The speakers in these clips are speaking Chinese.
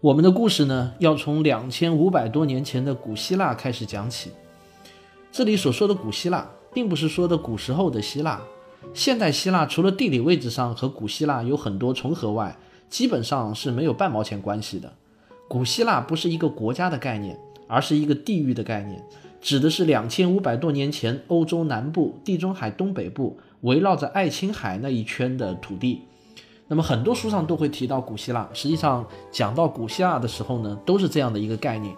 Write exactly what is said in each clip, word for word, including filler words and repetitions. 我们的故事呢，要从两千五百多年前的古希腊开始讲起。这里所说的古希腊，并不是说的古时候的希腊。现代希腊除了地理位置上和古希腊有很多重合外，基本上是没有半毛钱关系的。古希腊不是一个国家的概念，而是一个地域的概念，指的是两千五百多年前欧洲南部、地中海东北部围绕着爱琴海那一圈的土地。那么很多书上都会提到古希腊，实际上讲到古希腊的时候呢，都是这样的一个概念，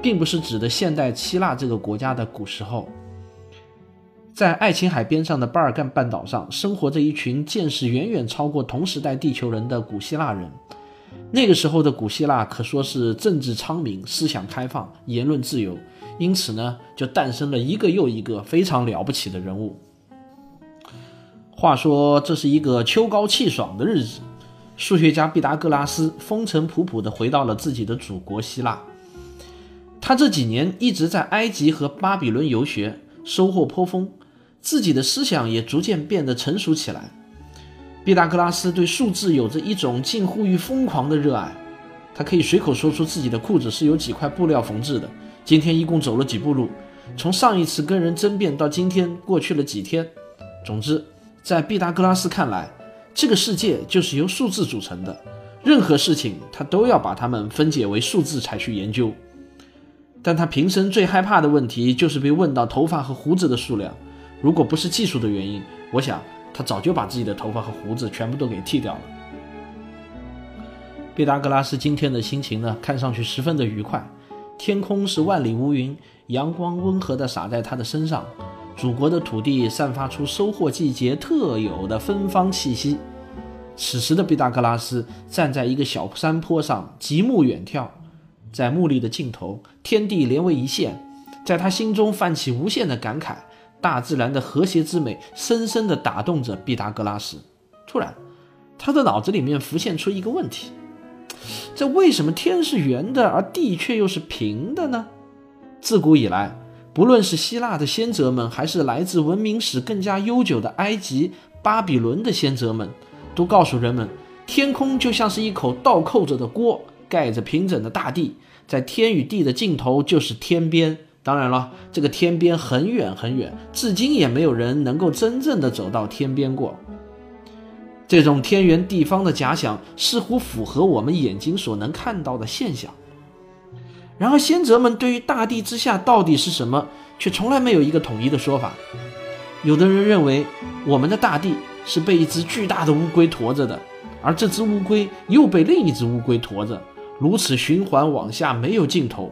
并不是指的现代希腊这个国家的古时候。在爱琴海边上的巴尔干半岛上，生活着一群见识远远超过同时代地球人的古希腊人。那个时候的古希腊可说是政治昌明，思想开放，言论自由，因此呢，就诞生了一个又一个非常了不起的人物。话说这是一个秋高气爽的日子，数学家毕达哥拉斯风尘仆仆地回到了自己的祖国希腊。他这几年一直在埃及和巴比伦游学，收获颇丰，自己的思想也逐渐变得成熟起来。毕达哥拉斯对数字有着一种近乎于疯狂的热爱，他可以随口说出自己的裤子是由几块布料缝制的，今天一共走了几步路，从上一次跟人争辩到今天过去了几天。总之，在毕达哥拉斯看来，这个世界就是由数字组成的，任何事情他都要把它们分解为数字才去研究。但他平生最害怕的问题就是被问到头发和胡子的数量，如果不是技术的原因，我想他早就把自己的头发和胡子全部都给剃掉了。毕达哥拉斯今天的心情呢，看上去十分的愉快，天空是万里无云，阳光温和地洒在他的身上，祖国的土地散发出收获季节特有的芬芳气息。此时的毕达哥拉斯站在一个小山坡上，极目远眺，在目力的尽头，天地连为一线，在他心中泛起无限的感慨。大自然的和谐之美深深地打动着毕达哥拉斯。突然，他的脑子里面浮现出一个问题，这为什么天是圆的，而地却又是平的呢？自古以来，不论是希腊的先哲们，还是来自文明史更加悠久的埃及、巴比伦的先哲们，都告诉人们，天空就像是一口倒扣着的锅，盖着平整的大地，在天与地的尽头就是天边。当然了，这个天边很远很远，至今也没有人能够真正的走到天边过。这种天圆地方的假想似乎符合我们眼睛所能看到的现象。然而先哲们对于大地之下到底是什么，却从来没有一个统一的说法。有的人认为，我们的大地是被一只巨大的乌龟驮着的，而这只乌龟又被另一只乌龟驮着，如此循环往下没有尽头。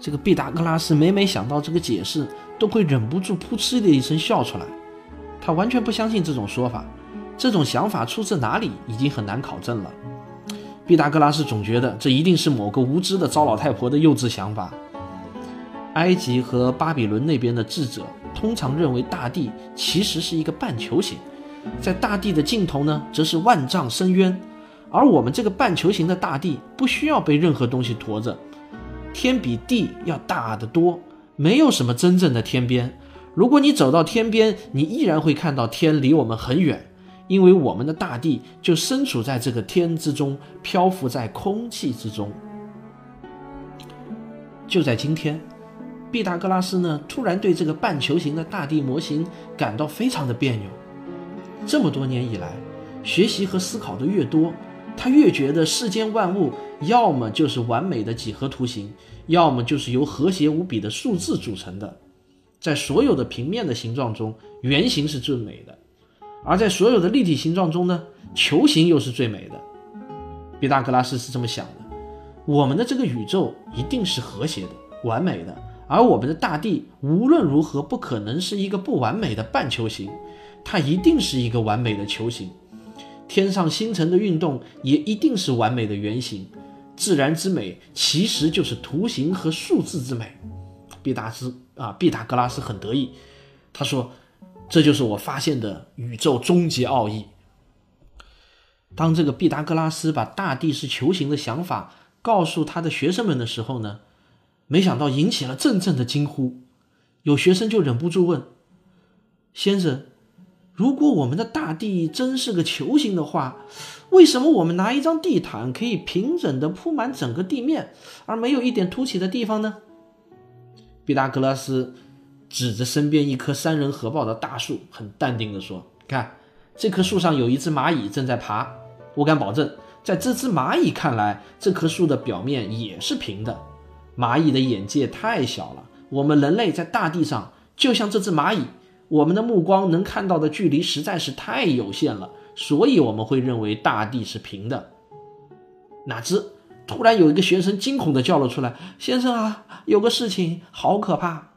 这个毕达哥拉斯每每想到这个解释，都会忍不住扑哧的一声笑出来。他完全不相信这种说法，这种想法出自哪里已经很难考证了。毕达哥拉斯总觉得这一定是某个无知的糟老太婆的幼稚想法。埃及和巴比伦那边的智者通常认为大地其实是一个半球形，在大地的尽头呢，则是万丈深渊，而我们这个半球形的大地不需要被任何东西驮着，天比地要大得多，没有什么真正的天边。如果你走到天边，你依然会看到天离我们很远，因为我们的大地就身处在这个天之中，漂浮在空气之中。就在今天，毕达哥拉斯呢，突然对这个半球形的大地模型感到非常的别扭。这么多年以来，学习和思考的越多，他越觉得世间万物要么就是完美的几何图形，要么就是由和谐无比的数字组成的。在所有的平面的形状中，圆形是最美的，而在所有的立体形状中呢，球形又是最美的。毕达哥拉斯是这么想的，我们的这个宇宙一定是和谐的、完美的，而我们的大地无论如何不可能是一个不完美的半球形，它一定是一个完美的球形。天上星辰的运动也一定是完美的圆形，自然之美其实就是图形和数字之美。毕达斯啊，毕达哥拉斯很得意，他说这就是我发现的宇宙终极奥义。当这个毕达哥拉斯把大地是球形的想法告诉他的学生们的时候呢，没想到引起了阵阵的惊呼。有学生就忍不住问，先生，如果我们的大地真是个球形的话，为什么我们拿一张地毯可以平整地铺满整个地面，而没有一点凸起的地方呢？毕达哥拉斯指着身边一棵三人合抱的大树，很淡定地说，看，这棵树上有一只蚂蚁正在爬，我敢保证，在这只蚂蚁看来，这棵树的表面也是平的。蚂蚁的眼界太小了，我们人类在大地上就像这只蚂蚁，我们的目光能看到的距离实在是太有限了，所以我们会认为大地是平的。哪知突然有一个学生惊恐地叫了出来，先生啊，有个事情好可怕。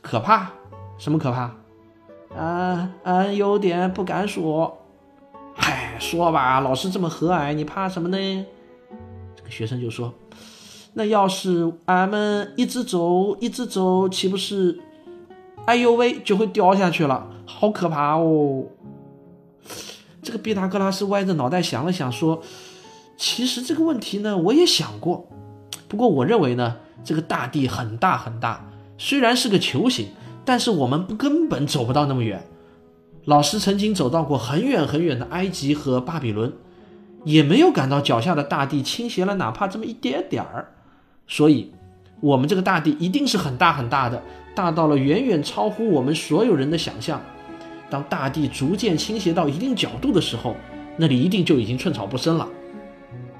可怕？什么可怕？啊啊，有点不敢说。嗨，说吧，老师这么和蔼，你怕什么呢？这个学生就说，那要是俺们一直走一直走，岂不是哎呦喂，就会掉下去了，好可怕哦。这个毕达哥拉斯歪着脑袋想了想说，其实这个问题呢，我也想过，不过我认为呢，这个大地很大很大，虽然是个球形，但是我们根本走不到那么远。老师曾经走到过很远很远的埃及和巴比伦，也没有感到脚下的大地倾斜了哪怕这么一点点儿，所以我们这个大地一定是很大很大的，大到了远远超乎我们所有人的想象。当大地逐渐倾斜到一定角度的时候，那里一定就已经寸草不生了，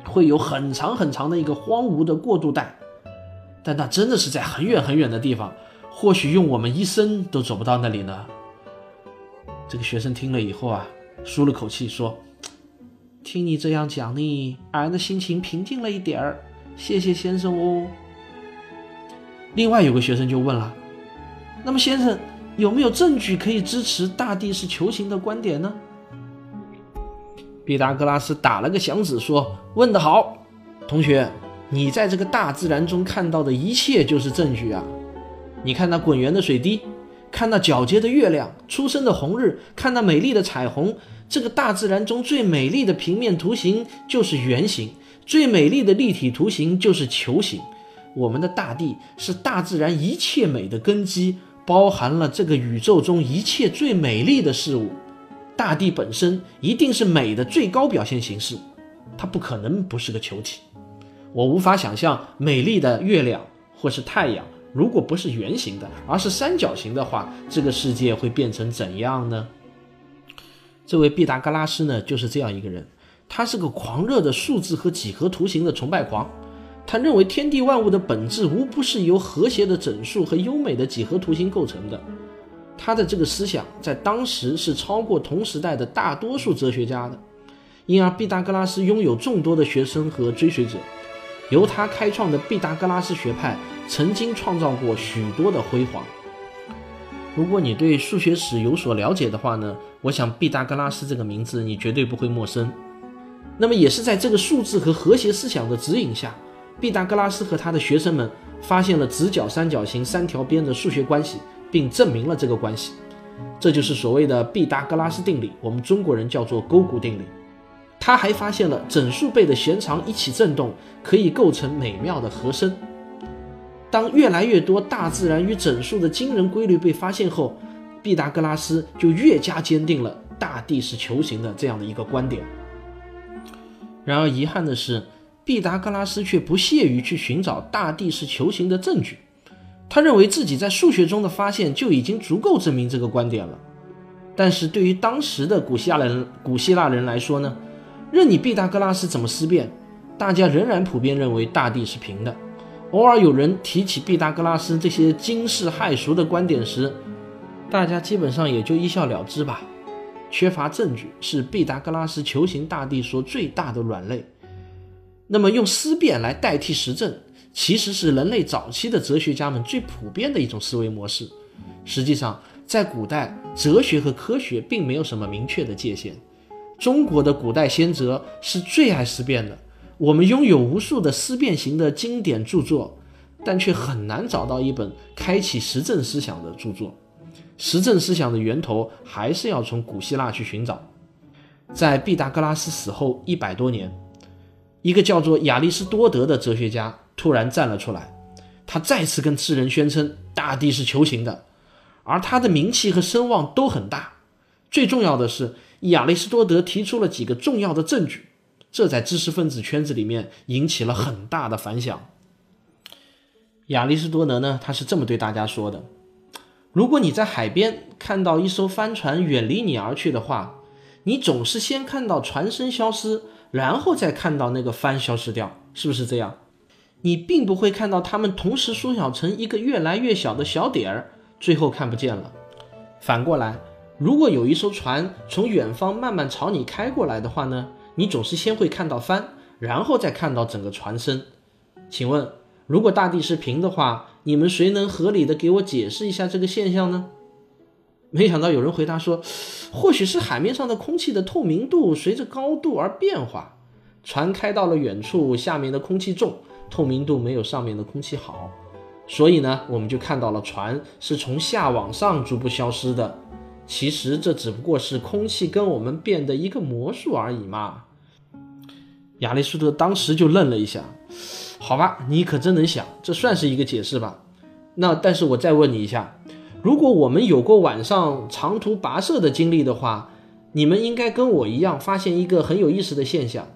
会有很长很长的一个荒芜的过渡带，但那真的是在很远很远的地方，或许用我们一生都走不到那里呢。这个学生听了以后啊，舒了口气说，听你这样讲呢，俺的心情平静了一点儿，谢谢先生哦。另外有个学生就问了，那么先生，有没有证据可以支持大地是球形的观点呢？毕达哥拉斯打了个响指说，问得好，同学，你在这个大自然中看到的一切就是证据啊！你看那滚圆的水滴，看那皎洁的月亮，初升的红日，看那美丽的彩虹，这个大自然中最美丽的平面图形就是圆形，最美丽的立体图形就是球形。我们的大地是大自然一切美的根基，包含了这个宇宙中一切最美丽的事物。大地本身一定是美的最高表现形式，它不可能不是个球体。我无法想象美丽的月亮或是太阳如果不是圆形的，而是三角形的话，这个世界会变成怎样呢？这位毕达哥拉斯呢，就是这样一个人，他是个狂热的数字和几何图形的崇拜狂。他认为天地万物的本质无不是由和谐的整数和优美的几何图形构成的。他的这个思想在当时是超过同时代的大多数哲学家的，因而毕达哥拉斯拥有众多的学生和追随者。由他开创的毕达哥拉斯学派曾经创造过许多的辉煌。如果你对数学史有所了解的话呢，我想毕达哥拉斯这个名字你绝对不会陌生。那么也是在这个数字和和谐思想的指引下，毕达哥拉斯和他的学生们发现了直角三角形三条边的数学关系，并证明了这个关系，这就是所谓的毕达哥拉斯定理，我们中国人叫做勾股定理。他还发现了整数倍的弦长一起振动可以构成美妙的和声。当越来越多大自然与整数的惊人规律被发现后，毕达哥拉斯就越加坚定了大地是球形的这样的一个观点。然而遗憾的是，毕达哥拉斯却不屑于去寻找大地是球形的证据，他认为自己在数学中的发现就已经足够证明这个观点了。但是对于当时的古希腊人古希腊人来说呢，任你毕达哥拉斯怎么思辨，大家仍然普遍认为大地是平的。偶尔有人提起毕达哥拉斯这些惊世骇俗的观点时，大家基本上也就一笑了之吧。缺乏证据是毕达哥拉斯球形大地所最大的软肋。那么用思辨来代替实证，其实是人类早期的哲学家们最普遍的一种思维模式。实际上在古代，哲学和科学并没有什么明确的界限。中国的古代先哲是最爱思辨的，我们拥有无数的思辨型的经典著作，但却很难找到一本开启实证思想的著作。实证思想的源头还是要从古希腊去寻找。在毕达哥拉斯死后一百多年，一个叫做亚里士多德的哲学家突然站了出来，他再次跟世人宣称大地是球形的，而他的名气和声望都很大。最重要的是，亚里士多德提出了几个重要的证据，这在知识分子圈子里面引起了很大的反响。亚里士多德呢，他是这么对大家说的：如果你在海边看到一艘帆船远离你而去的话，你总是先看到船身消失，然后再看到那个帆消失掉，是不是这样？你并不会看到它们同时缩小成一个越来越小的小点儿，最后看不见了。反过来，如果有一艘船从远方慢慢朝你开过来的话呢，你总是先会看到帆，然后再看到整个船身。请问，如果大地是平的话，你们谁能合理的给我解释一下这个现象呢？没想到有人回答说，或许是海面上的空气的透明度随着高度而变化，船开到了远处，下面的空气重，透明度没有上面的空气好，所以呢，我们就看到了船是从下往上逐步消失的。其实这只不过是空气跟我们变的一个魔术而已嘛。亚里士多德当时就愣了一下，好吧，你可真能想，这算是一个解释吧。那但是我再问你一下，如果我们有过晚上长途跋涉的经历的话，你们应该跟我一样发现一个很有意思的现象，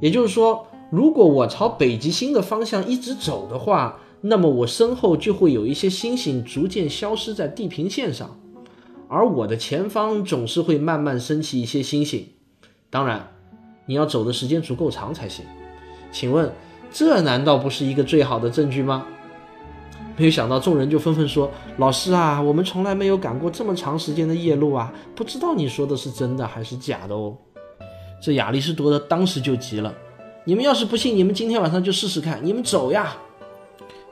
也就是说，如果我朝北极星的方向一直走的话，那么我身后就会有一些星星逐渐消失在地平线上，而我的前方总是会慢慢升起一些星星，当然你要走的时间足够长才行。请问，这难道不是一个最好的证据吗？没有想到众人就纷纷说，老师啊，我们从来没有赶过这么长时间的夜路啊，不知道你说的是真的还是假的哦。这亚里士多德当时就急了，你们要是不信，你们今天晚上就试试看，你们走呀，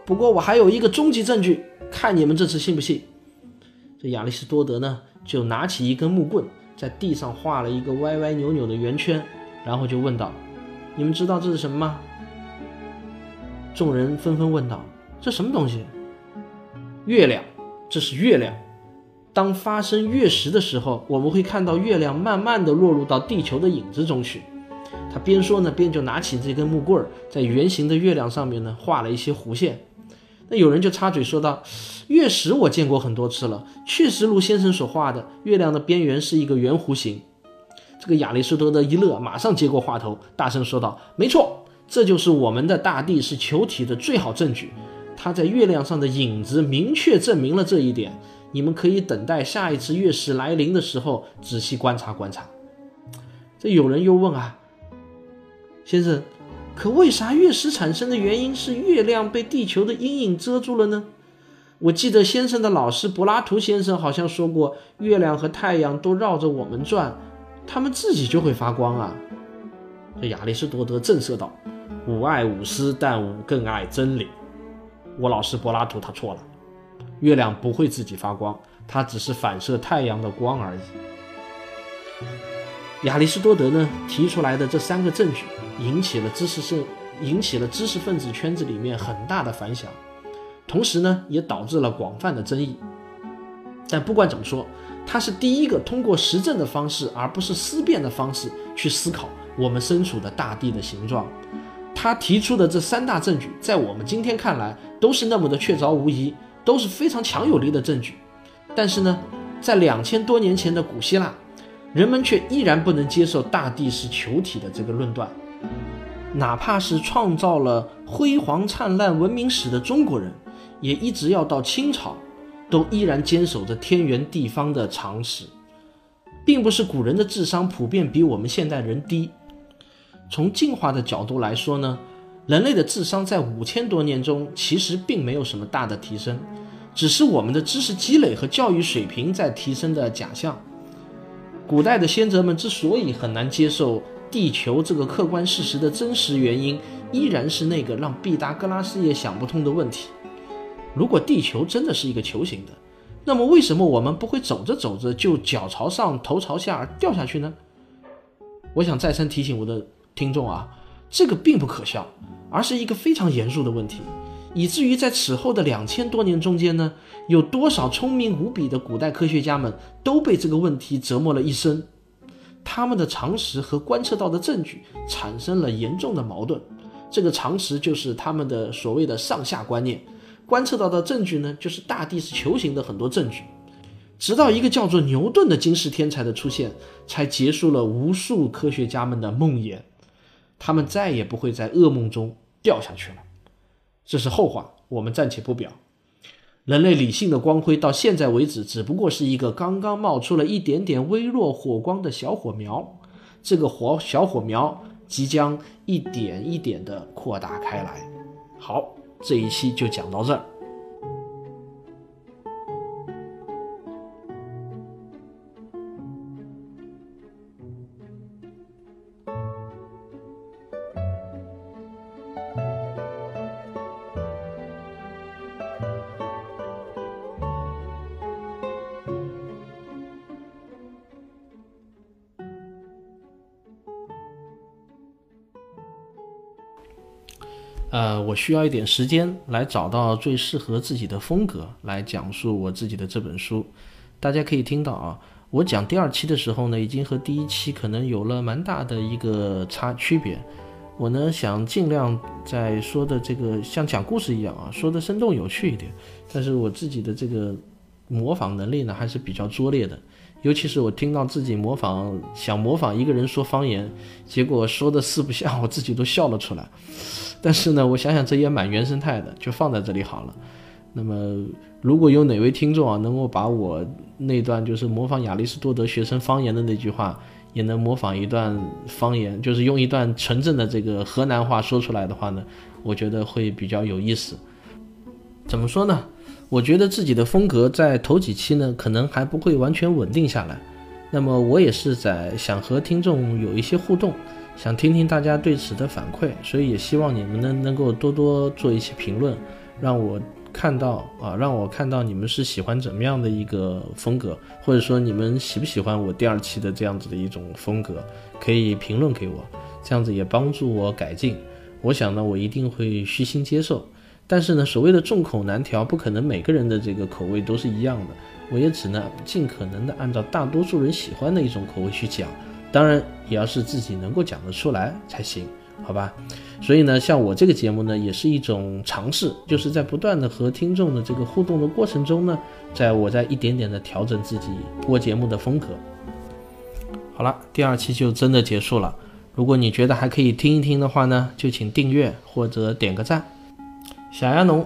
不过我还有一个终极证据，看你们这次信不信。这亚里士多德呢，就拿起一根木棍，在地上画了一个歪歪扭扭的圆圈，然后就问道，你们知道这是什么吗？众人纷纷问道，这什么东西？月亮，这是月亮。当发生月食的时候，我们会看到月亮慢慢的落入到地球的影子中去。他边说呢，边就拿起这根木棍，在圆形的月亮上面呢，画了一些弧线。那有人就插嘴说道，月食我见过很多次了，确实如先生所画的，月亮的边缘是一个圆弧形。这个亚里士多德一乐，马上接过话头，大声说道，没错，这就是我们的大地是球体的最好证据，它在月亮上的影子明确证明了这一点，你们可以等待下一次月食来临的时候仔细观察观察。这有人又问啊，先生，可为啥月食产生的原因是月亮被地球的阴影遮住了呢？我记得先生的老师柏拉图先生好像说过，月亮和太阳都绕着我们转，他们自己就会发光啊。这亚里士多德震慑道，吾爱吾师，但吾更爱真理。我老师柏拉图他错了，月亮不会自己发光，它只是反射太阳的光而已。亚里士多德呢提出来的这三个证据引起了知识引起了知识分子圈子里面很大的反响，同时呢也导致了广泛的争议。但不管怎么说，他是第一个通过实证的方式而不是思辨的方式去思考我们身处的大地的形状。他提出的这三大证据在我们今天看来都是那么的确凿无疑，都是非常强有力的证据，但是呢，在两千多年前的古希腊，人们却依然不能接受大地是球体的这个论断。哪怕是创造了辉煌灿烂文明史的中国人，也一直要到清朝都依然坚守着天圆地方的常识。并不是古人的智商普遍比我们现代人低，从进化的角度来说呢，人类的智商在五千多年中其实并没有什么大的提升，只是我们的知识积累和教育水平在提升的假象。古代的先哲们之所以很难接受地球这个客观事实的真实原因，依然是那个让毕达哥拉斯也想不通的问题。如果地球真的是一个球形的，那么为什么我们不会走着走着就脚朝上头朝下而掉下去呢？我想再三提醒我的听众啊，这个并不可笑，而是一个非常严肃的问题，以至于在此后的两千多年中间呢，有多少聪明无比的古代科学家们都被这个问题折磨了一生，他们的常识和观测到的证据产生了严重的矛盾。这个常识就是他们的所谓的上下观念，观测到的证据呢，就是大地是球形的很多证据。直到一个叫做牛顿的惊世天才的出现，才结束了无数科学家们的梦魇，他们再也不会在噩梦中掉下去了。这是后话，我们暂且不表。人类理性的光辉到现在为止，只不过是一个刚刚冒出了一点点微弱火光的小火苗，这个火小火苗即将一点一点地扩大开来。好，这一期就讲到这儿。呃，我需要一点时间来找到最适合自己的风格来讲述我自己的这本书。大家可以听到啊，我讲第二期的时候呢，已经和第一期可能有了蛮大的一个差区别。我呢想尽量在说的这个像讲故事一样啊，说的生动有趣一点，但是我自己的这个模仿能力呢还是比较拙劣的。尤其是我听到自己模仿想模仿一个人说方言，结果说的四不像，我自己都笑了出来。但是呢，我想想这也蛮原生态的，就放在这里好了。那么如果有哪位听众啊能够把我那段就是模仿亚里士多德学生方言的那句话也能模仿一段方言，就是用一段纯正的这个河南话说出来的话呢，我觉得会比较有意思。怎么说呢，我觉得自己的风格在头几期呢可能还不会完全稳定下来，那么我也是在想和听众有一些互动，想听听大家对此的反馈，所以也希望你们能能够多多做一些评论，让我看到啊，让我看到你们是喜欢怎么样的一个风格，或者说你们喜不喜欢我第二期的这样子的一种风格，可以评论给我，这样子也帮助我改进。我想呢，我一定会虚心接受。但是呢，所谓的众口难调，不可能每个人的这个口味都是一样的，我也只能尽可能的按照大多数人喜欢的一种口味去讲，当然也要是自己能够讲得出来才行，好吧？所以呢，像我这个节目呢，也是一种尝试，就是在不断的和听众的这个互动的过程中呢，在我在一点点的调整自己播节目的风格。好了，第二期就真的结束了。如果你觉得还可以听一听的话呢，就请订阅或者点个赞。小鸭农